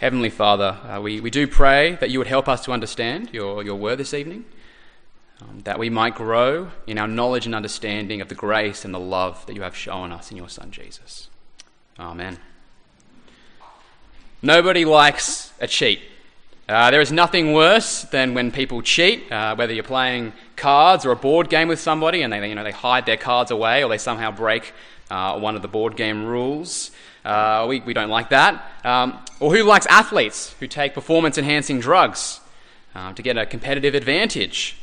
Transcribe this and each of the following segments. Heavenly Father, we do pray that you would help us to understand your word this evening, that we might grow in our knowledge and understanding of the grace and the love that you have shown us in your Son, Jesus. Amen. Nobody likes a cheat. There is nothing worse than when people cheat, whether you're playing cards or a board game with somebody and they hide their cards away or they somehow break one of the board game rules. We don't like that. Or who likes athletes who take performance-enhancing drugs to get a competitive advantage?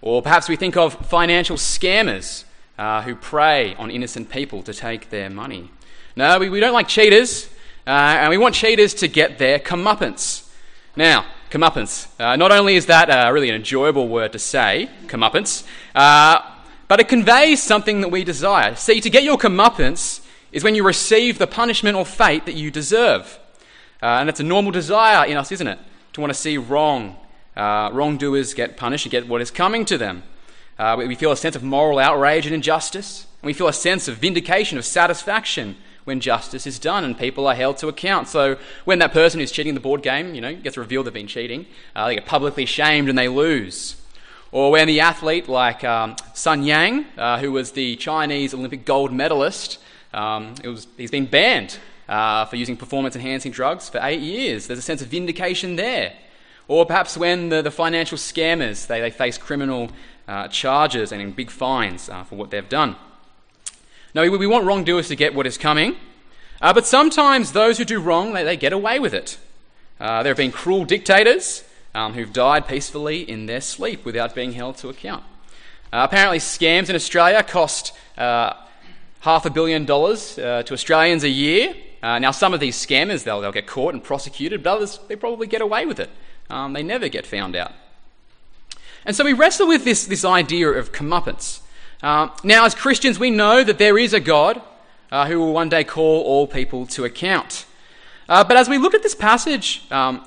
Or perhaps we think of financial scammers who prey on innocent people to take their money. No, we don't like cheaters, and we want cheaters to get their comeuppance. Now, comeuppance. Not only is that really an enjoyable word to say, comeuppance, but it conveys something that we desire. See, to get your comeuppance is when you receive the punishment or fate that you deserve. And it's a normal desire in us, isn't it? To want to see wrongdoers get punished and get what is coming to them. We feel a sense of moral outrage and injustice, and we feel a sense of vindication, of satisfaction when justice is done and people are held to account. So when that person who's cheating the board game, gets revealed they've been cheating, they get publicly shamed and they lose. Or when the athlete like Sun Yang, who was the Chinese Olympic gold medalist, he's been banned for using performance-enhancing drugs for 8 years. There's a sense of vindication there. Or perhaps when the financial scammers, they face criminal charges and big fines for what they've done. No, we want wrongdoers to get what is coming. But sometimes those who do wrong, they get away with it. There have been cruel dictators who've died peacefully in their sleep without being held to account. Apparently scams in Australia cost $500 million to Australians a year. Now some of these scammers, they'll get caught and prosecuted, but others, they probably get away with it. They never get found out. And so we wrestle with this idea of comeuppance. Now, as Christians, we know that there is a God who will one day call all people to account. But as we look at this passage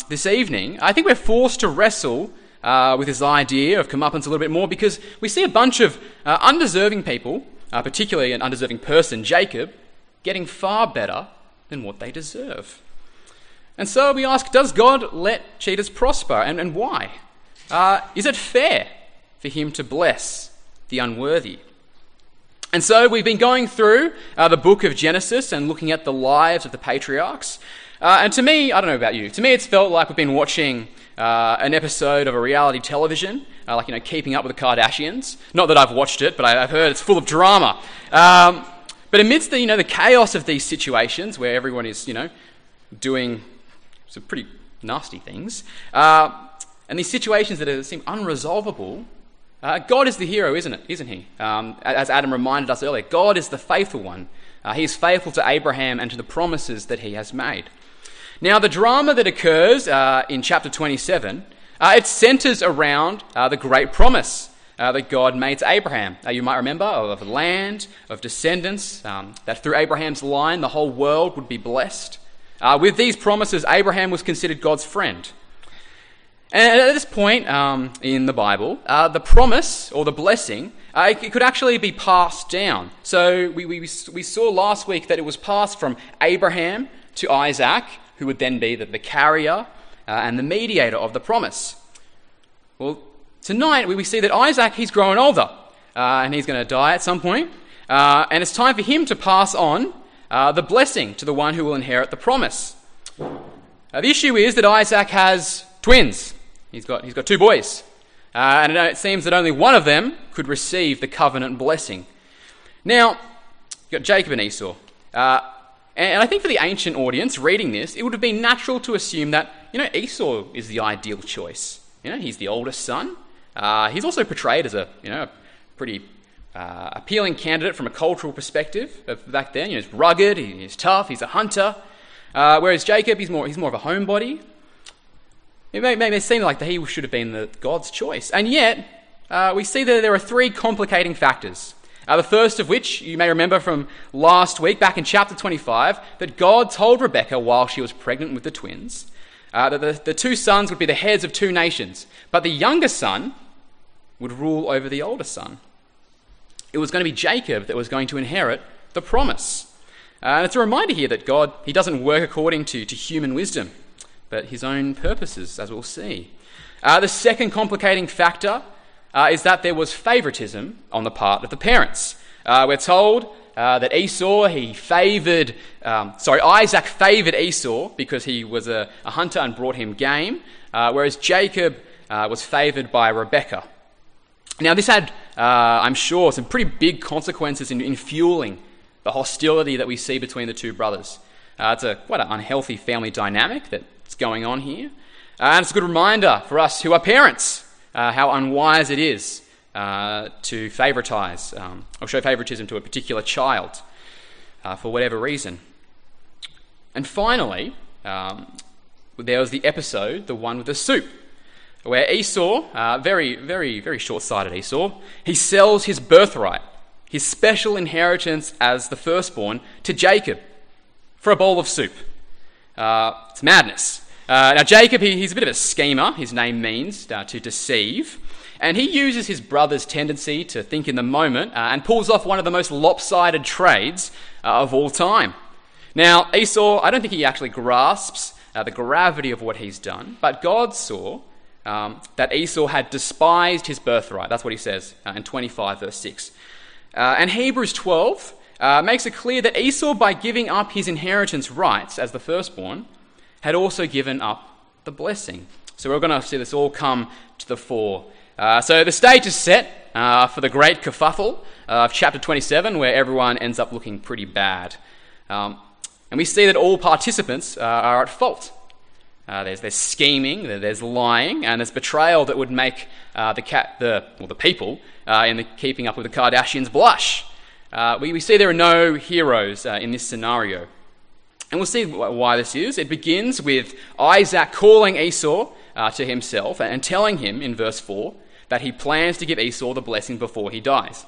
this evening, I think we're forced to wrestle with this idea of comeuppance a little bit more, because we see a bunch of undeserving people, particularly an undeserving person, Jacob, getting far better than what they deserve. And so we ask, does God let cheaters prosper, and why? Is it fair for him to bless the unworthy? And so we've been going through the book of Genesis and looking at the lives of the patriarchs. And to me, I don't know about you, to me it's felt like we've been watching an episode of a reality television, Keeping Up with the Kardashians. Not that I've watched it, but I've heard it's full of drama. But amidst the chaos of these situations where everyone is, doing some pretty nasty things, and these situations that seem unresolvable, God is the hero, isn't he? As Adam reminded us earlier, God is the faithful one. He is faithful to Abraham and to the promises that he has made. Now, the drama that occurs in chapter 27, it centers around the great promise that God made to Abraham. You might remember, of land, of descendants, that through Abraham's line the whole world would be blessed. With these promises, Abraham was considered God's friend. And at this point in the Bible, the promise or the blessing, it could actually be passed down. So we saw last week that it was passed from Abraham to Isaac, who would then be the carrier and the mediator of the promise. Well, tonight we see that Isaac, he's growing older, and he's going to die at some point. And it's time for him to pass on the blessing to the one who will inherit the promise. The issue is that Isaac has twins. He's got two boys. And it seems that only one of them could receive the covenant blessing. Now, you've got Jacob and Esau. And I think for the ancient audience reading this, it would have been natural to assume that, Esau is the ideal choice. He's the oldest son. He's also portrayed as a pretty appealing candidate from a cultural perspective back then. He's rugged, he's tough, he's a hunter. Whereas Jacob, he's more of a homebody. It may seem like he should have been God's choice. And yet, we see that there are three complicating factors. The first of which, you may remember from last week, back in chapter 25, that God told Rebekah while she was pregnant with the twins that the two sons would be the heads of two nations, but the younger son would rule over the older son. It was going to be Jacob that was going to inherit the promise. And it's a reminder here that God, he doesn't work according to human wisdom. but his own purposes, as we'll see. The second complicating factor is that there was favoritism on the part of the parents. We're told that Esau, Isaac favored Esau because he was a hunter and brought him game, whereas Jacob was favored by Rebekah. Now this had, I'm sure, some pretty big consequences in fueling the hostility that we see between the two brothers. It's quite an unhealthy family dynamic that's going on here. And it's a good reminder for us who are parents how unwise it is to favoritize or show favoritism to a particular child for whatever reason. And finally, there was the episode, the one with the soup, where Esau, very, very, very short-sighted Esau, he sells his birthright, his special inheritance as the firstborn, to Jacob for a bowl of soup. It's madness. Now Jacob, he's a bit of a schemer. His name means to deceive. And he uses his brother's tendency to think in the moment and pulls off one of the most lopsided trades of all time. Now Esau, I don't think he actually grasps the gravity of what he's done, but God saw that Esau had despised his birthright. That's what he says in 25 verse 6. And Hebrews 12 makes it clear that Esau, by giving up his inheritance rights as the firstborn, had also given up the blessing. So we're going to see this all come to the fore. So the stage is set for the great kerfuffle of chapter 27, where everyone ends up looking pretty bad. And we see that all participants are at fault. There's scheming, there's lying, and there's betrayal that would make the people in the Keeping Up with the Kardashians blush. We see there are no heroes in this scenario. And we'll see why this is. It begins with Isaac calling Esau to himself and telling him in verse 4 that he plans to give Esau the blessing before he dies.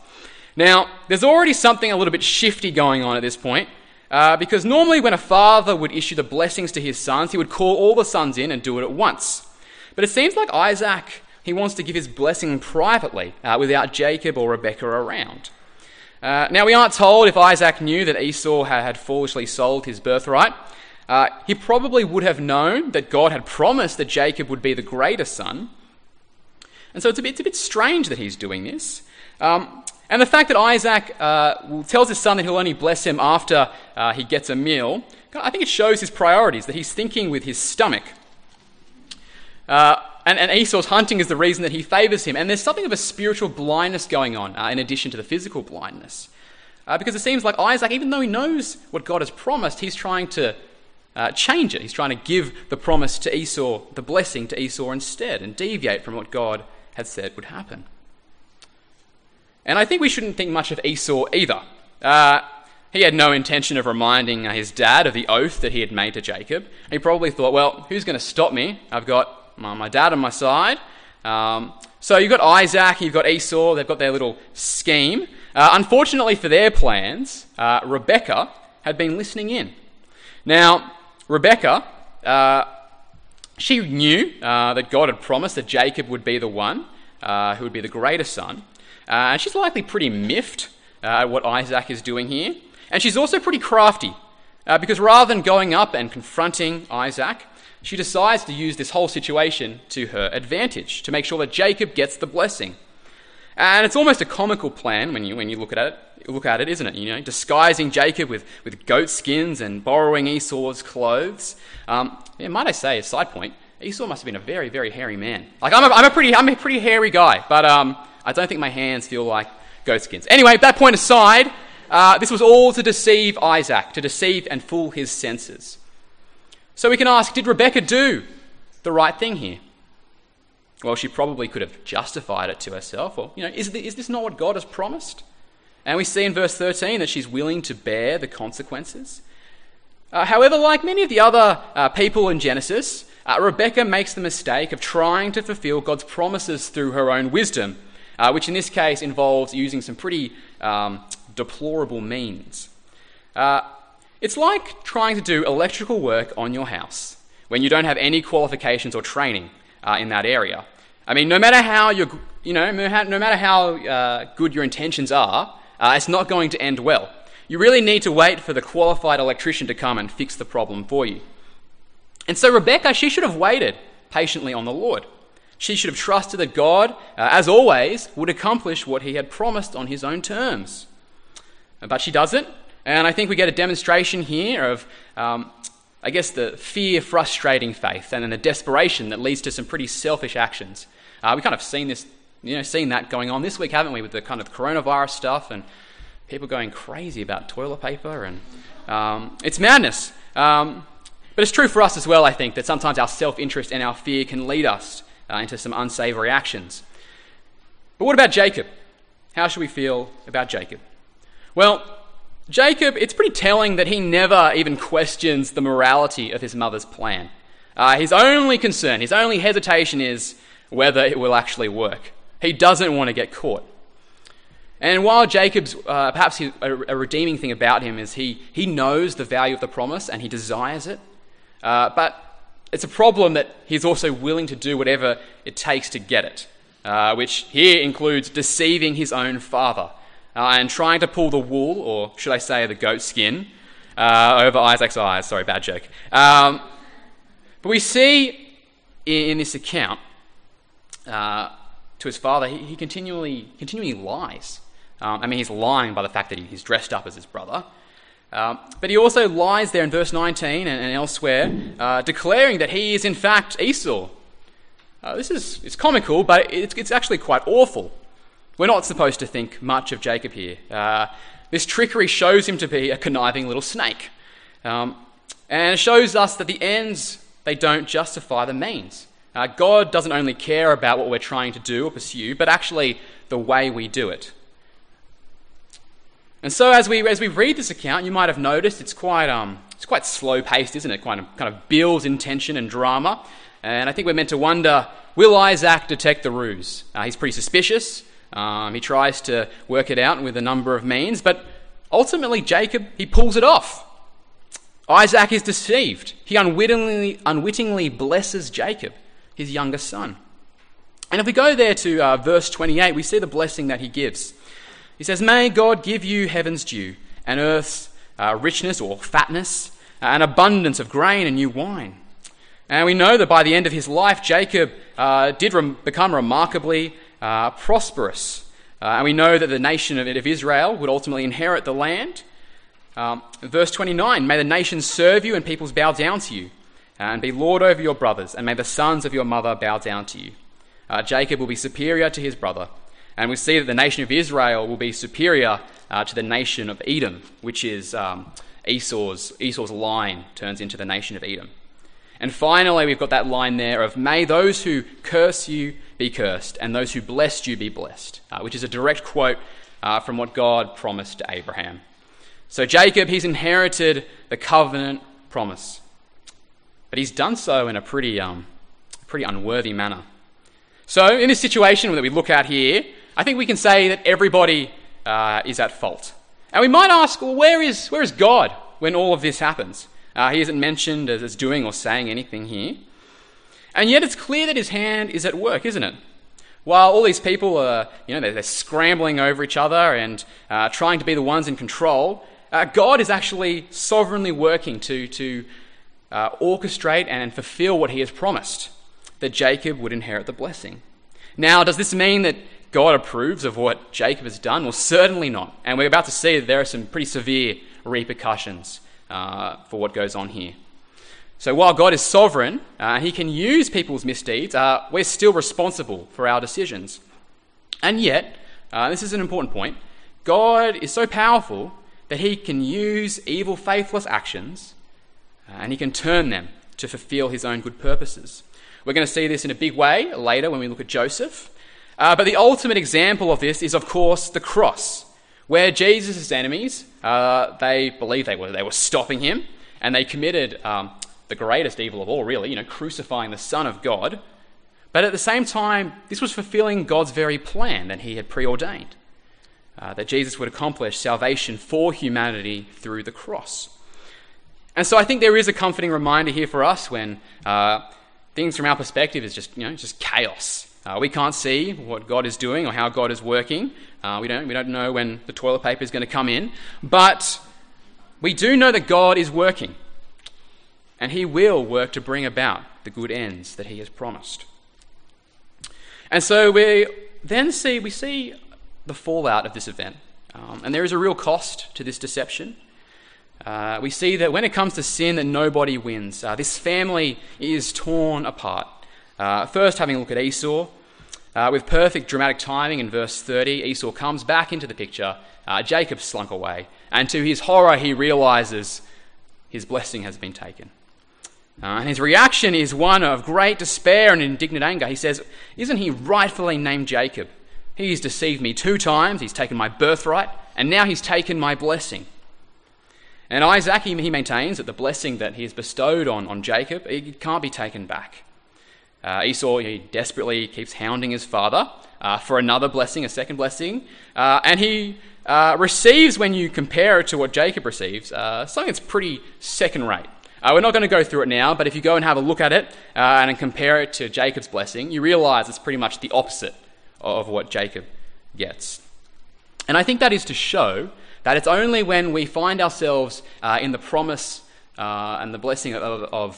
Now, there's already something a little bit shifty going on at this point because normally when a father would issue the blessings to his sons, he would call all the sons in and do it at once. But it seems like Isaac, he wants to give his blessing privately without Jacob or Rebekah around. Now, we aren't told if Isaac knew that Esau had foolishly sold his birthright. He probably would have known that God had promised that Jacob would be the greater son. And so it's a bit strange that he's doing this. And the fact that Isaac tells his son that he'll only bless him after he gets a meal, I think it shows his priorities, that he's thinking with his stomach. And Esau's hunting is the reason that he favours him. And there's something of a spiritual blindness going on in addition to the physical blindness. Because it seems like Isaac, even though he knows what God has promised, he's trying to change it. He's trying to give the promise to Esau, the blessing to Esau instead, and deviate from what God had said would happen. And I think we shouldn't think much of Esau either. He had no intention of reminding his dad of the oath that he had made to Jacob. He probably thought, well, who's going to stop me? I've got my dad on my side. So you've got Isaac, you've got Esau, they've got their little scheme. Unfortunately for their plans, Rebekah had been listening in. Now, Rebekah, she knew that God had promised that Jacob would be the one who would be the greater son. And she's likely pretty miffed at what Isaac is doing here. And she's also pretty crafty because rather than going up and confronting Isaac, she decides to use this whole situation to her advantage, to make sure that Jacob gets the blessing. And it's almost a comical plan when you look at it, isn't it? You know, disguising Jacob with goat skins and borrowing Esau's clothes. Might I say, a side point, Esau must have been a very, very hairy man. Like I'm a pretty hairy guy, but I don't think my hands feel like goat skins. Anyway, that point aside, this was all to deceive Isaac, to deceive and fool his senses. So we can ask, did Rebekah do the right thing here? Well, she probably could have justified it to herself. Or, is this not what God has promised? And we see in verse 13 that she's willing to bear the consequences. However, like many of the other people in Genesis, Rebekah makes the mistake of trying to fulfill God's promises through her own wisdom, which in this case involves using some pretty deplorable means. It's like trying to do electrical work on your house when you don't have any qualifications or training in that area. I mean, no matter how good your intentions are, it's not going to end well. You really need to wait for the qualified electrician to come and fix the problem for you. And so Rebekah, she should have waited patiently on the Lord. She should have trusted that God, as always, would accomplish what he had promised on his own terms. But she doesn't. And I think we get a demonstration here of, the fear frustrating faith and then the desperation that leads to some pretty selfish actions. We kind of seen that going on this week, haven't we, with the kind of coronavirus stuff and people going crazy about toilet paper and it's madness. But it's true for us as well, I think, that sometimes our self-interest and our fear can lead us into some unsavory actions. But what about Jacob? How should we feel about Jacob? Well, Jacob, it's pretty telling that he never even questions the morality of his mother's plan. His only concern, his only hesitation is whether it will actually work. He doesn't want to get caught. And while Jacob's, a redeeming thing about him is he knows the value of the promise and he desires it, but it's a problem that he's also willing to do whatever it takes to get it, which here includes deceiving his own father. And trying to pull the wool, or should I say the goat skin, over Isaac's eyes. Sorry, bad joke. But we see in this account, to his father, he continually lies. He's lying by the fact that he's dressed up as his brother. But he also lies there in verse 19 and elsewhere, declaring that he is in fact Esau. It's comical, but it's actually quite awful. We're not supposed to think much of Jacob here. This trickery shows him to be a conniving little snake. And it shows us that the ends, they don't justify the means. God doesn't only care about what we're trying to do or pursue, but actually the way we do it. And so as we read this account, you might have noticed it's quite slow-paced, isn't it? Kind of builds in tension and drama. And I think we're meant to wonder, will Isaac detect the ruse? He's pretty suspicious. He tries to work it out with a number of means, but ultimately Jacob, he pulls it off. Isaac is deceived. He unwittingly blesses Jacob, his younger son. And if we go there to verse 28, we see the blessing that he gives. He says, "May God give you heaven's dew and earth's richness or fatness, an abundance of grain and new wine." And we know that by the end of his life, Jacob did become remarkably prosperous. And we know that the nation of Israel would ultimately inherit the land. Verse 29, "May the nations serve you and peoples bow down to you, and be lord over your brothers, and may the sons of your mother bow down to you." Jacob will be superior to his brother. And we see that the nation of Israel will be superior to the nation of Edom, which is Esau's line turns into the nation of Edom. And finally, we've got that line there of, "May those who curse you be cursed, and those who blessed you be blessed," which is a direct quote from what God promised to Abraham. So Jacob, he's inherited the covenant promise, but he's done so in a pretty unworthy manner. So in this situation that we look at here, I think we can say that everybody is at fault. And we might ask, well, where is God when all of this happens? He isn't mentioned as doing or saying anything here. And yet it's clear that his hand is at work, isn't it? While all these people are, they're scrambling over each other and trying to be the ones in control, God is actually sovereignly working to orchestrate and fulfill what he has promised, that Jacob would inherit the blessing. Now, does this mean that God approves of what Jacob has done? Well, certainly not. And we're about to see that there are some pretty severe repercussions for what goes on here. So while God is sovereign, he can use people's misdeeds, we're still responsible for our decisions. And yet, this is an important point, God is so powerful that he can use evil, faithless actions, and he can turn them to fulfill his own good purposes. We're going to see this in a big way later when we look at Joseph. But the ultimate example of this is, of course, the cross, where Jesus' enemies, they believed they were stopping him, and they committed the greatest evil of all, really, crucifying the Son of God. But at the same time, this was fulfilling God's very plan that he had preordained, that Jesus would accomplish salvation for humanity through the cross. And so I think there is a comforting reminder here for us when things from our perspective is just chaos. We can't see what God is doing or how God is working. We don't know when the toilet paper is going to come in. But we do know that God is working. and he will work to bring about the good ends that he has promised. And so we see the fallout of this event. And there is a real cost to this deception. We see that when it comes to sin, that nobody wins. This family is torn apart. First, having a look at Esau. With perfect dramatic timing in verse 30, Esau comes back into the picture. Jacob slunk away. And to his horror, he realizes his blessing has been taken. And his reaction is one of great despair and indignant anger. He says, "Isn't he rightfully named Jacob? He's deceived me 2 times, he's taken my birthright, and now he's taken my blessing." And Isaac, he maintains that the blessing that he has bestowed on Jacob, it can't be taken back. Esau, he desperately keeps hounding his father for another blessing, a second blessing, and he receives, when you compare it to what Jacob receives, something that's pretty second rate. We're not going to go through it now, but if you go and have a look at it and compare it to Jacob's blessing, you realise it's pretty much the opposite of what Jacob gets. And I think that is to show that it's only when we find ourselves in the promise and the blessing of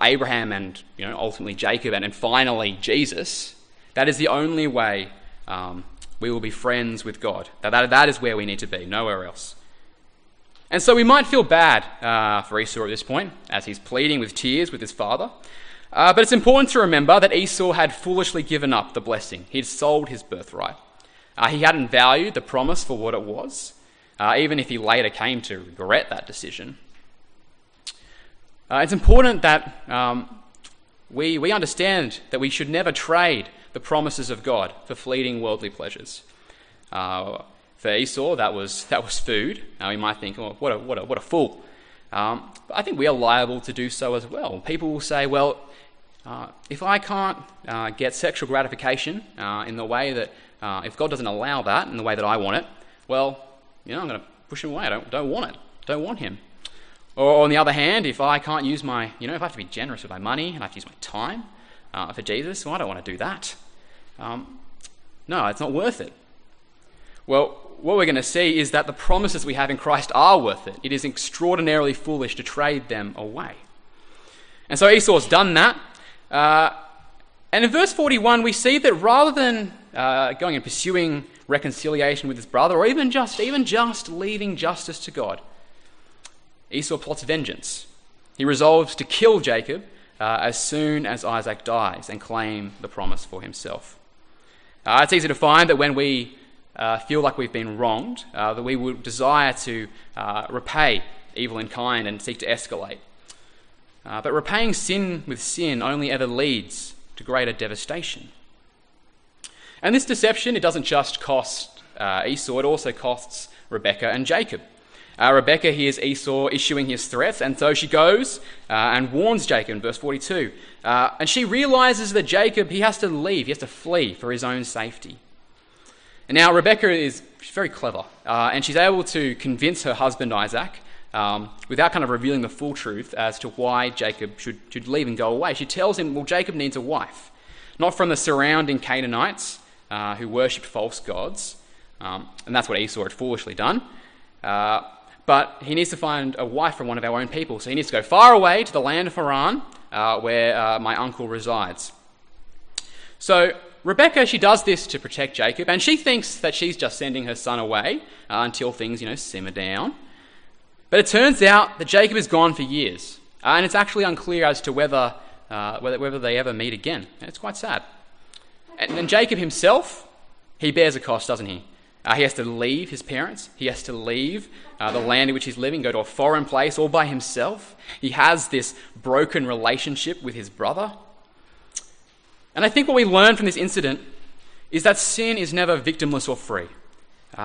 Abraham and, you know, ultimately Jacob and finally Jesus, that is the only way we will be friends with God. That is where we need to be, nowhere else. And so we might feel bad for Esau at this point, as he's pleading with tears with his father. But it's important to remember that Esau had foolishly given up the blessing. He'd sold his birthright. He hadn't valued the promise for what it was, even if he later came to regret that decision. It's important that we understand that we should never trade the promises of God for fleeting worldly pleasures. For Esau, that was food. Now we might think, "Oh, what a fool!" But I think we are liable to do so as well. People will say, "Well, if I can't get sexual gratification in the way that, if God doesn't allow that in the way that I want it, well, you know, I'm going to push him away. I don't want it. Don't want him." Or on the other hand, if I can't use my, you know, if I have to be generous with my money and I have to use my time for Jesus, well, I don't want to do that. No, it's not worth it. Well, what we're going to see is that the promises we have in Christ are worth it. It is extraordinarily foolish to trade them away. And so Esau's done that. And in verse 41, we see that rather than going and pursuing reconciliation with his brother, or even just leaving justice to God, Esau plots vengeance. He resolves to kill Jacob as soon as Isaac dies and claim the promise for himself. It's easy to find that when we feel like we've been wronged, that we would desire to repay evil in kind and seek to escalate. But repaying sin with sin only ever leads to greater devastation. And this deception, it doesn't just cost Esau, it also costs Rebekah and Jacob. Rebekah hears Esau issuing his threats, and so she goes and warns Jacob in verse 42. And she realizes that Jacob, he has to leave, he has to flee for his own safety. Now, Rebekah is very clever, and she's able to convince her husband, Isaac, without kind of revealing the full truth as to why Jacob should leave and go away. She tells him, well, Jacob needs a wife, not from the surrounding Canaanites who worshipped false gods, and that's what Esau had foolishly done, but he needs to find a wife from one of our own people, so he needs to go far away to the land of Haran, where my uncle resides. So Rebekah, she does this to protect Jacob, and she thinks that she's just sending her son away until things, you know, simmer down. But it turns out that Jacob is gone for years, and it's actually unclear as to whether they ever meet again. And it's quite sad. And Jacob himself, he bears a cost, doesn't he? He has to leave his parents. He has to leave the land in which he's living, go to a foreign place all by himself. He has this broken relationship with his brother. And I think what we learn from this incident is that sin is never victimless or free.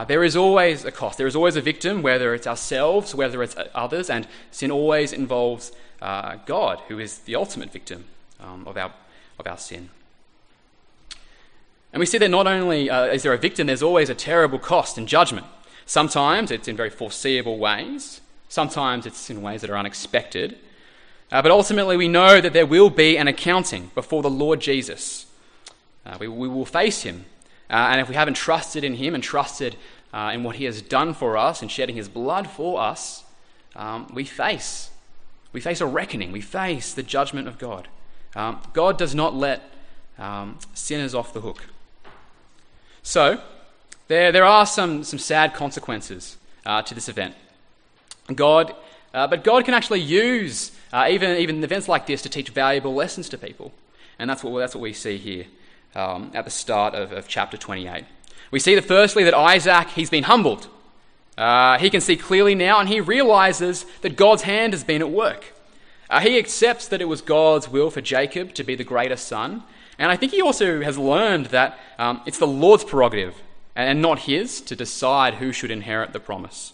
There is always a cost. There is always a victim, whether it's ourselves, whether it's others, and sin always involves God, who is the ultimate victim of our sin. And we see that not only is there a victim, there's always a terrible cost and judgment. Sometimes it's in very foreseeable ways. Sometimes it's in ways that are unexpected. But ultimately, we know that there will be an accounting before the Lord Jesus. We will face him. And if we haven't trusted in him and trusted in what he has done for us and shedding his blood for us, we face We face a reckoning. We face the judgment of God. God does not let sinners off the hook. So there are some sad consequences to this event. But God can actually use even events like this to teach valuable lessons to people. And that's what we see here at the start of chapter 28. We see that firstly that Isaac, he's been humbled. He can see clearly now, and he realizes that God's hand has been at work. He accepts that it was God's will for Jacob to be the greater son. And I think he also has learned that it's the Lord's prerogative and not his to decide who should inherit the promise.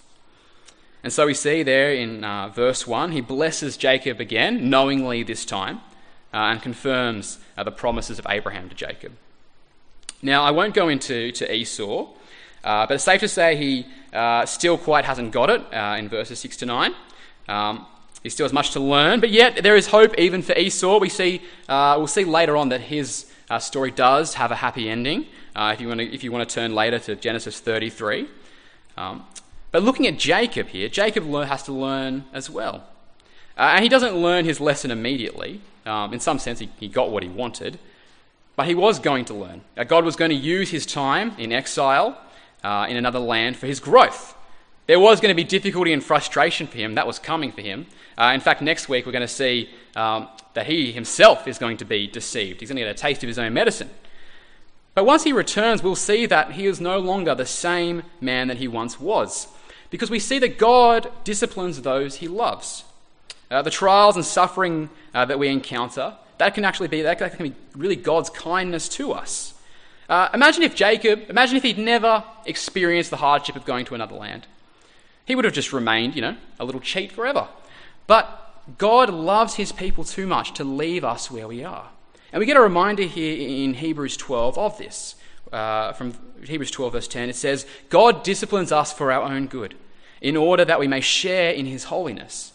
And so we see there in verse 1, he blesses Jacob again, knowingly this time, and confirms the promises of Abraham to Jacob. Now, I won't go into Esau, but it's safe to say he still quite hasn't got it in verses 6 to 9. He still has much to learn, but yet there is hope even for Esau. We'll see later on that his story does have a happy ending. If you want to turn later to Genesis 33, but looking at Jacob here, Jacob has to learn as well, and he doesn't learn his lesson immediately. In some sense, he got what he wanted, but he was going to learn. God was going to use his time in exile in another land for his growth. There was going to be difficulty and frustration for him. That was coming for him. In fact, next week we're going to see that he himself is going to be deceived. He's going to get a taste of his own medicine. But once he returns, we'll see that he is no longer the same man that he once was, because we see that God disciplines those he loves. The trials and suffering that we encounter, that can be really God's kindness to us. Imagine if he'd never experienced the hardship of going to another land. He would have just remained, a little cheat forever. But God loves his people too much to leave us where we are. And we get a reminder here in Hebrews 12 of this. From Hebrews 12 verse 10, it says, God disciplines us for our own good, in order that we may share in his holiness.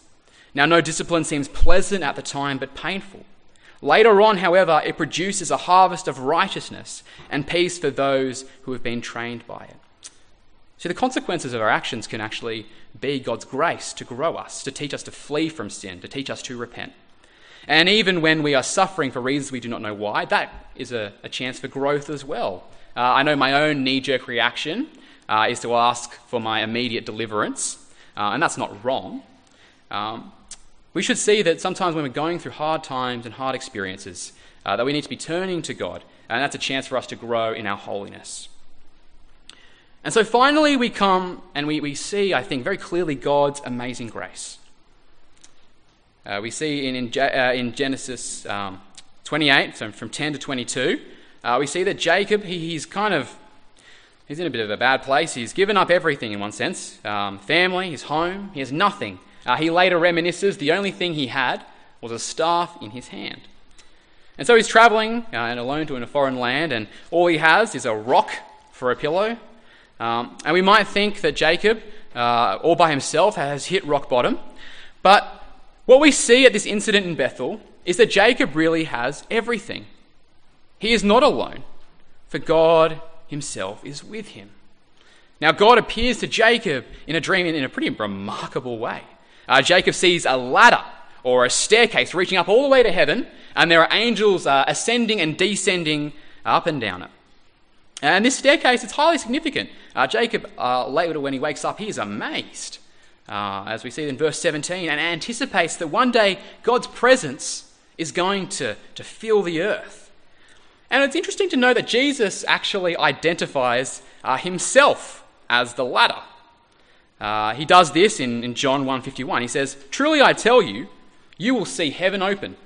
Now, no discipline seems pleasant at the time, but painful. Later on, however, it produces a harvest of righteousness and peace for those who have been trained by it. See, the consequences of our actions can actually be God's grace to grow us, to teach us to flee from sin, to teach us to repent. And even when we are suffering for reasons we do not know why, that is a chance for growth as well. I know my own knee-jerk reaction is to ask for my immediate deliverance, and that's not wrong. We should see that sometimes when we're going through hard times and hard experiences, that we need to be turning to God, and that's a chance for us to grow in our holiness. And so finally we come and we see, I think, very clearly God's amazing grace. We see in Genesis 28, so from 10 to 22, we see that Jacob, he's in a bit of a bad place. He's given up everything in one sense, family, his home, he has nothing. He later reminisces the only thing he had was a staff in his hand. And so he's traveling and alone to a foreign land, and all he has is a rock for a pillow. And we might think that Jacob, all by himself, has hit rock bottom. But what we see at this incident in Bethel is that Jacob really has everything. He is not alone, for God himself is with him. Now, God appears to Jacob in a dream in a pretty remarkable way. Jacob sees a ladder or a staircase reaching up all the way to heaven, and there are angels ascending and descending up and down it. And this staircase, it's highly significant. Jacob, later when he wakes up, he is amazed, as we see in verse 17, and anticipates that one day God's presence is going to fill the earth. And it's interesting to know that Jesus actually identifies himself as the ladder. He does this in John 1:51. He says, "Truly I tell you, you will see heaven open,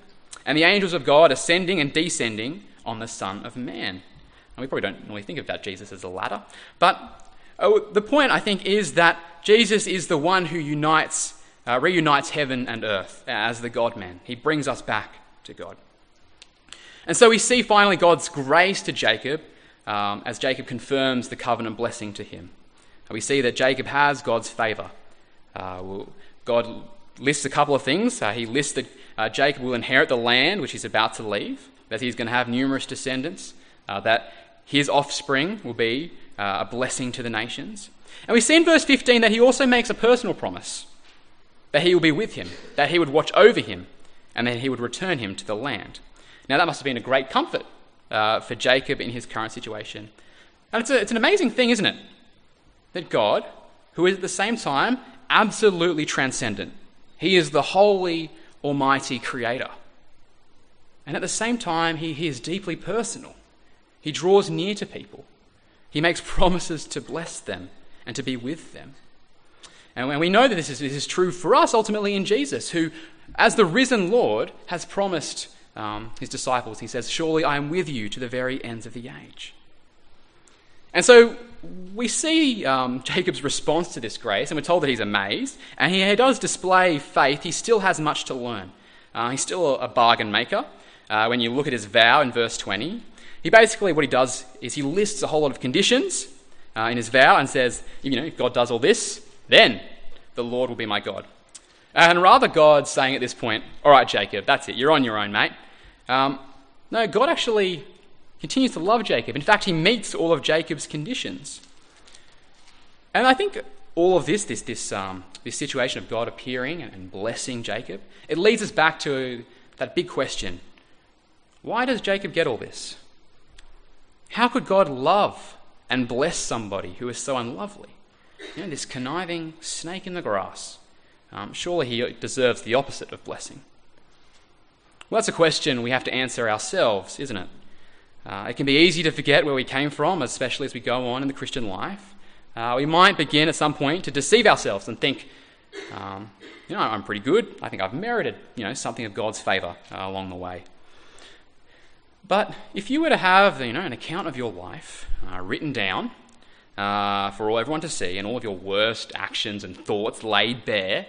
and the angels of God ascending and descending on the Son of Man." We probably don't normally think of that Jesus as a ladder. But the point, I think, is that Jesus is the one who reunites heaven and earth as the God-man. He brings us back to God. And so we see finally God's grace to Jacob as Jacob confirms the covenant blessing to him. And we see that Jacob has God's favour. God lists a couple of things. He lists that Jacob will inherit the land which he's about to leave, that he's going to have numerous descendants, that his offspring will be a blessing to the nations. And we see in verse 15 that he also makes a personal promise. that he will be with him, that he would watch over him, and that he would return him to the land. Now that must have been a great comfort for Jacob in his current situation. And it's an amazing thing, isn't it? That God, who is at the same time absolutely transcendent, he is the holy, almighty creator. And at the same time, he is deeply personal. He draws near to people. He makes promises to bless them and to be with them. And we know that this is true for us ultimately in Jesus, who, as the risen Lord, has promised his disciples. He says, "Surely I am with you to the very ends of the age." And so we see Jacob's response to this grace, and we're told that he's amazed, and he does display faith. He still has much to learn. He's still a bargain maker. When you look at his vow in verse 20, he basically, what he does is he lists a whole lot of conditions in his vow and says, you know, if God does all this, then the Lord will be my God. And rather God's saying at this point, all right, Jacob, that's it. You're on your own, mate. No, God actually continues to love Jacob. In fact, he meets all of Jacob's conditions. And I think all of this situation of God appearing and blessing Jacob, it leads us back to that big question. Why does Jacob get all this? How could God love and bless somebody who is so unlovely? You know, this conniving snake in the grass. Surely he deserves the opposite of blessing. Well, that's a question we have to answer ourselves, isn't it? It can be easy to forget where we came from, especially as we go on in the Christian life. We might begin at some point to deceive ourselves and think, you know, I'm pretty good. I think I've merited, you know, something of God's favour along the way. But if you were to have, you know, an account of your life written down for everyone to see, and all of your worst actions and thoughts laid bare,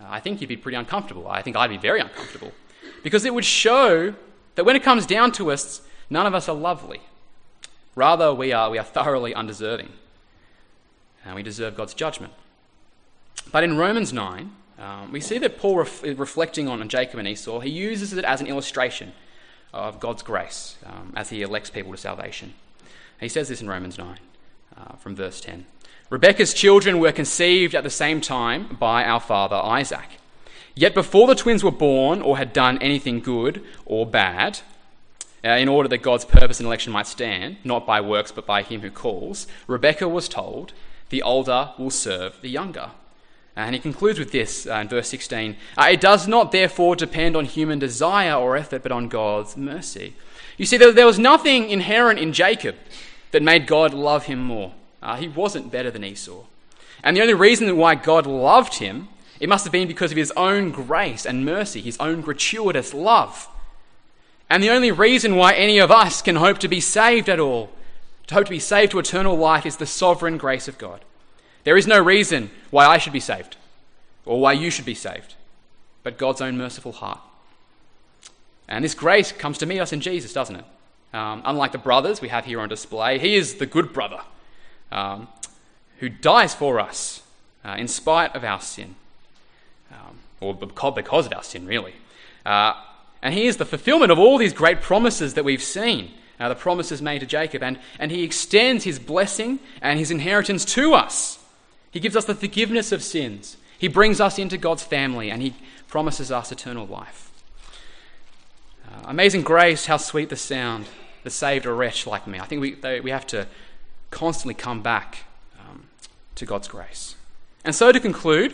I think you'd be pretty uncomfortable. I think I'd be very uncomfortable, because it would show that when it comes down to us, none of us are lovely. Rather, we are thoroughly undeserving, and we deserve God's judgment. But in Romans 9, we see that Paul, reflecting on Jacob and Esau, he uses it as an illustration of God's grace as he elects people to salvation. He says this in Romans 9 from verse 10. Rebekah's children were conceived at the same time by our father Isaac. Yet before the twins were born or had done anything good or bad, in order that God's purpose and election might stand, not by works but by him who calls, Rebekah was told, the older will serve the younger. And he concludes with this in verse 16. It does not therefore depend on human desire or effort, but on God's mercy. You see, there was nothing inherent in Jacob that made God love him more. He wasn't better than Esau. And the only reason why God loved him, it must have been because of his own grace and mercy, his own gratuitous love. And the only reason why any of us can hope to be saved at all, to hope to be saved to eternal life, is the sovereign grace of God. There is no reason why I should be saved or why you should be saved, but God's own merciful heart. And this grace comes to meet us in Jesus, doesn't it? Unlike the brothers we have here on display, he is the good brother who dies for us in spite of our sin, or because of our sin, really. And he is the fulfillment of all these great promises that we've seen, the promises made to Jacob, and he extends his blessing and his inheritance to us. He gives us the forgiveness of sins. He brings us into God's family, and he promises us eternal life. Amazing grace, how sweet the sound that saved a wretch like me. I think we have to constantly come back to God's grace. And so to conclude,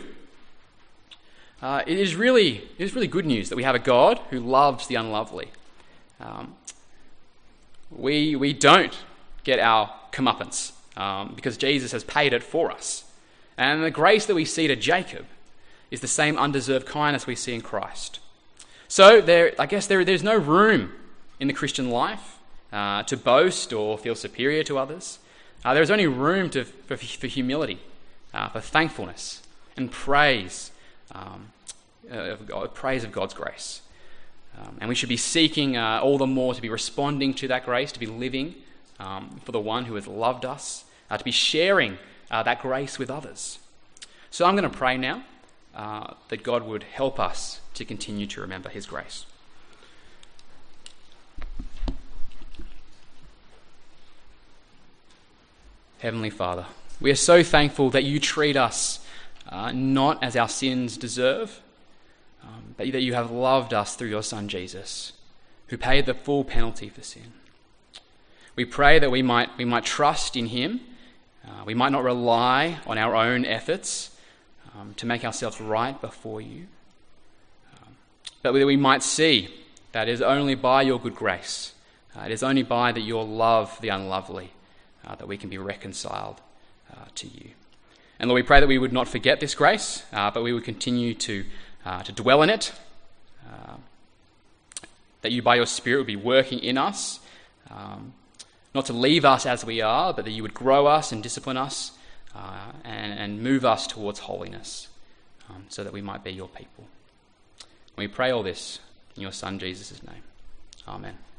it is really good news that we have a God who loves the unlovely. We don't get our comeuppance because Jesus has paid it for us. And the grace that we see to Jacob is the same undeserved kindness we see in Christ. So there's no room in the Christian life to boast or feel superior to others. There is only room for humility, for thankfulness and praise of God's grace. And we should be seeking all the more to be responding to that grace, to be living for the one who has loved us, to be sharing that grace with others. So I'm going to pray now that God would help us to continue to remember his grace. Heavenly Father, we are so thankful that you treat us not as our sins deserve, but that you have loved us through your Son Jesus, who paid the full penalty for sin. We pray that we might trust in him. We might not rely on our own efforts to make ourselves right before you, but that we might see that it is only by your good grace, it is only by that your love the unlovely, that we can be reconciled to you. And Lord, we pray that we would not forget this grace, but we would continue to dwell in it, that you by your Spirit would be working in us, not to leave us as we are, but that you would grow us and discipline us and move us towards holiness, so that we might be your people. And we pray all this in your Son Jesus' name. Amen.